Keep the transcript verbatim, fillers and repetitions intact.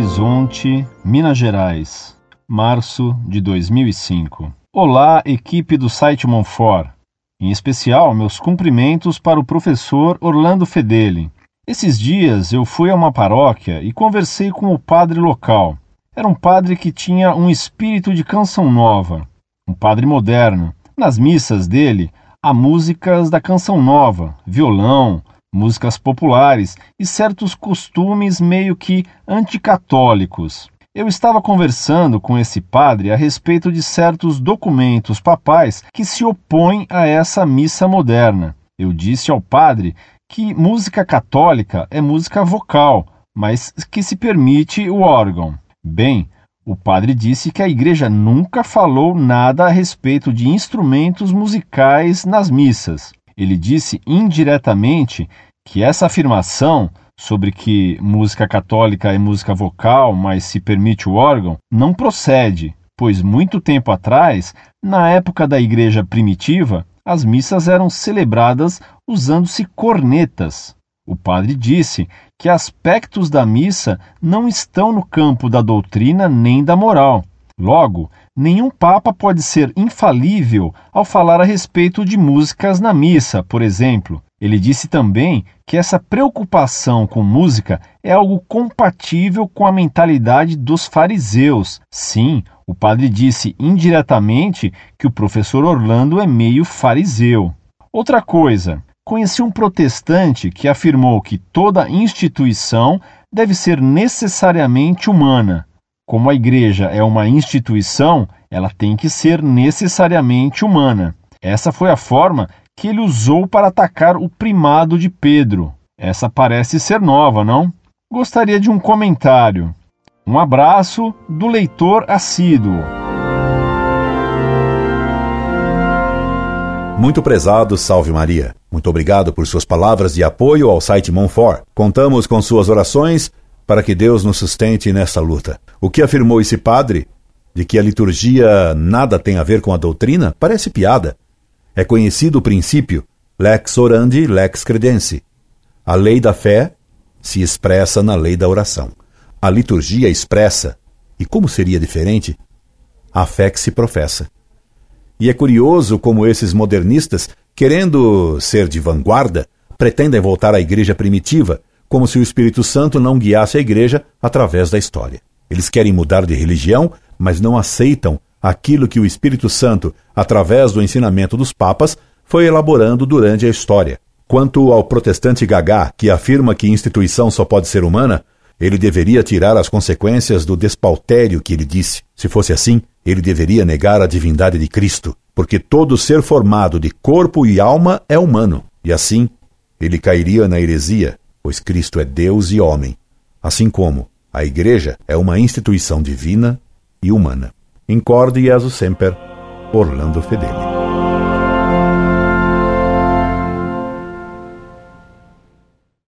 Horizonte, Minas Gerais, março de dois mil e cinco. Olá, equipe do site Montfort. Em especial, meus cumprimentos para o professor Orlando Fedeli. Esses dias eu fui a uma paróquia e conversei com o padre local. Era um padre que tinha um espírito de canção nova, um padre moderno. Nas missas dele, há músicas da canção nova, violão, músicas populares e certos costumes meio que anticatólicos. Eu estava conversando com esse padre a respeito de certos documentos papais que se opõem a essa missa moderna. Eu disse ao padre que música católica é música vocal, mas que se permite o órgão. Bem, o padre disse que a igreja nunca falou nada a respeito de instrumentos musicais nas missas. Ele disse indiretamente que essa afirmação sobre que música católica é música vocal, mas se permite o órgão, não procede, pois muito tempo atrás, na época da igreja primitiva, as missas eram celebradas usando-se cornetas. O padre disse que aspectos da missa não estão no campo da doutrina nem da moral. Logo, nenhum papa pode ser infalível ao falar a respeito de músicas na missa, por exemplo. Ele disse também que essa preocupação com música é algo compatível com a mentalidade dos fariseus. Sim, o padre disse indiretamente que o professor Orlando é meio fariseu. Outra coisa, conheci um protestante que afirmou que toda instituição deve ser necessariamente humana. Como a igreja é uma instituição, ela tem que ser necessariamente humana. Essa foi a forma que ele usou para atacar o primado de Pedro. Essa parece ser nova, não? Gostaria de um comentário. Um abraço do leitor assíduo. Muito prezado, salve Maria. Muito obrigado por suas palavras de apoio ao site Montfort. Contamos com suas orações para que Deus nos sustente nessa luta. O que afirmou esse padre, de que a liturgia nada tem a ver com a doutrina, parece piada. É conhecido o princípio lex orandi, lex credensi. A lei da fé se expressa na lei da oração. A liturgia expressa, e como seria diferente, a fé que se professa. E é curioso como esses modernistas, querendo ser de vanguarda, pretendem voltar à igreja primitiva, como se o Espírito Santo não guiasse a igreja através da história. Eles querem mudar de religião, mas não aceitam aquilo que o Espírito Santo, através do ensinamento dos papas, foi elaborando durante a história. Quanto ao protestante Gagá, que afirma que instituição só pode ser humana, ele deveria tirar as consequências do despautério que ele disse. Se fosse assim, ele deveria negar a divindade de Cristo, porque todo ser formado de corpo e alma é humano. E assim, ele cairia na heresia, pois Cristo é Deus e homem, assim como a Igreja é uma instituição divina e humana. In Corde Jesu Semper, Orlando Fedeli.